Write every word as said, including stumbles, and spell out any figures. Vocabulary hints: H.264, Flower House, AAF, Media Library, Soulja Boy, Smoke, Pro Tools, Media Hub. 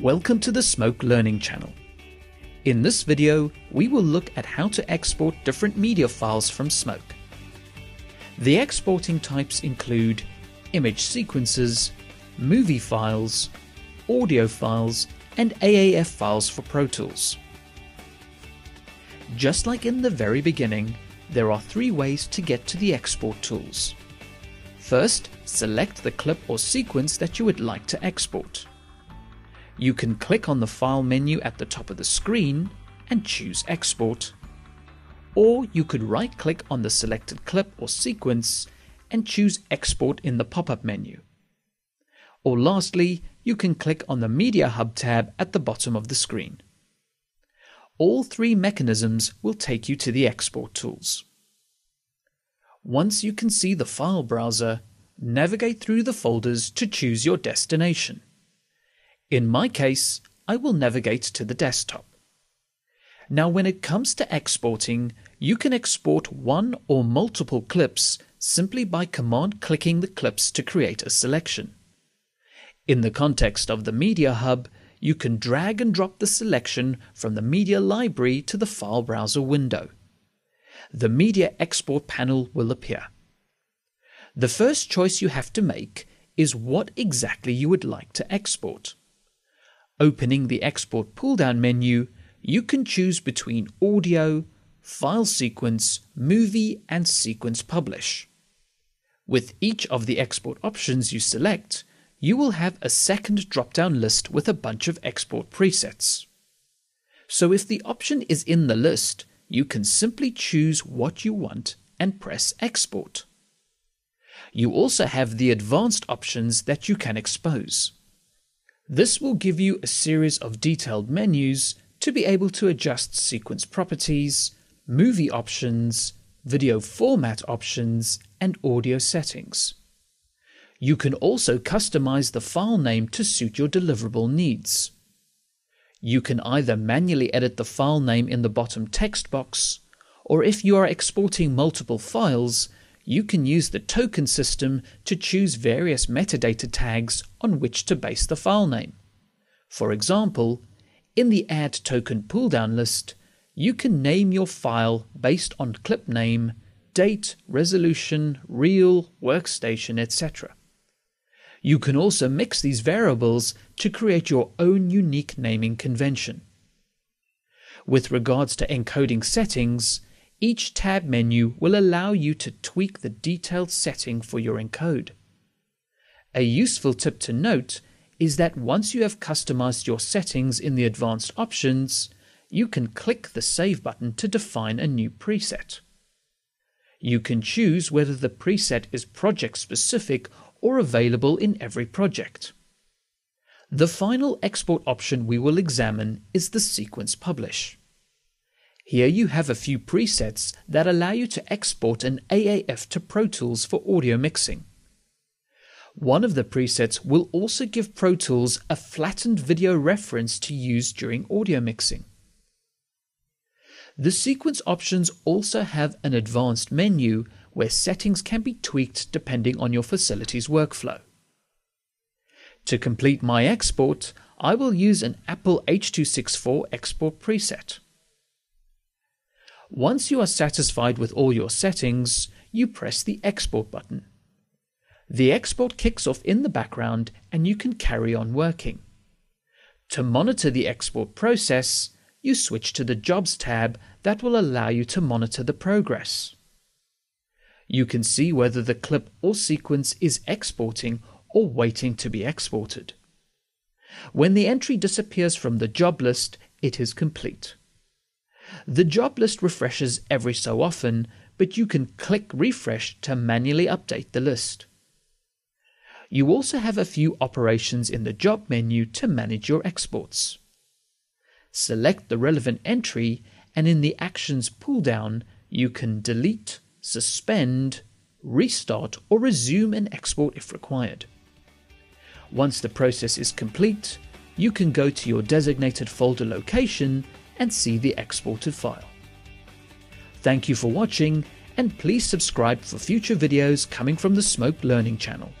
Welcome to the Smoke Learning Channel. In this video, we will look at how to export different media files from Smoke. The exporting types include image sequences, movie files, audio files, and A A F files for Pro Tools. Just like in the very beginning, there are three ways to get to the export tools. First, select the clip or sequence that you would like to export. You can click on the File menu at the top of the screen and choose Export. Or you could right-click on the selected clip or sequence and choose Export in the pop-up menu. Or lastly, you can click on the Media Hub tab at the bottom of the screen. All three mechanisms will take you to the export tools. Once you can see the file browser, navigate through the folders to choose your destination. In my case, I will navigate to the desktop. Now, when it comes to exporting, you can export one or multiple clips simply by command clicking the clips to create a selection. In the context of the Media Hub, you can drag and drop the selection from the Media Library to the File Browser window. The Media Export panel will appear. The first choice you have to make is what exactly you would like to export. Opening the Export pull-down menu, you can choose between Audio, File Sequence, Movie, and Sequence Publish. With each of the export options you select, you will have a second drop-down list with a bunch of export presets. So if the option is in the list, you can simply choose what you want and press Export. You also have the advanced options that you can expose. This will give you a series of detailed menus to be able to adjust sequence properties, movie options, video format options, and audio settings. You can also customize the file name to suit your deliverable needs. You can either manually edit the file name in the bottom text box, or if you are exporting multiple files, you can use the token system to choose various metadata tags on which to base the file name. For example, in the Add Token pull-down list, you can name your file based on clip name, date, resolution, reel, workstation, et cetera. You can also mix these variables to create your own unique naming convention. With regards to encoding settings, each tab menu will allow you to tweak the detailed setting for your encode. A useful tip to note is that once you have customized your settings in the advanced options, you can click the Save button to define a new preset. You can choose whether the preset is project-specific or available in every project. The final export option we will examine is the Sequence Publish. Here you have a few presets that allow you to export an A A F to Pro Tools for audio mixing. One of the presets will also give Pro Tools a flattened video reference to use during audio mixing. The sequence options also have an advanced menu where settings can be tweaked depending on your facility's workflow. To complete my export, I will use an Apple H two sixty-four export preset. Once you are satisfied with all your settings, you press the Export button. The export kicks off in the background and you can carry on working. To monitor the export process, you switch to the Jobs tab that will allow you to monitor the progress. You can see whether the clip or sequence is exporting or waiting to be exported. When the entry disappears from the job list, it is complete. The job list refreshes every so often, but you can click Refresh to manually update the list. You also have a few operations in the job menu to manage your exports. Select the relevant entry, and in the Actions pull-down, you can delete, suspend, restart, or resume an export if required. Once the process is complete, you can go to your designated folder location and see the exported file. Thank you for watching, and please subscribe for future videos coming from the Smoke Learning Channel.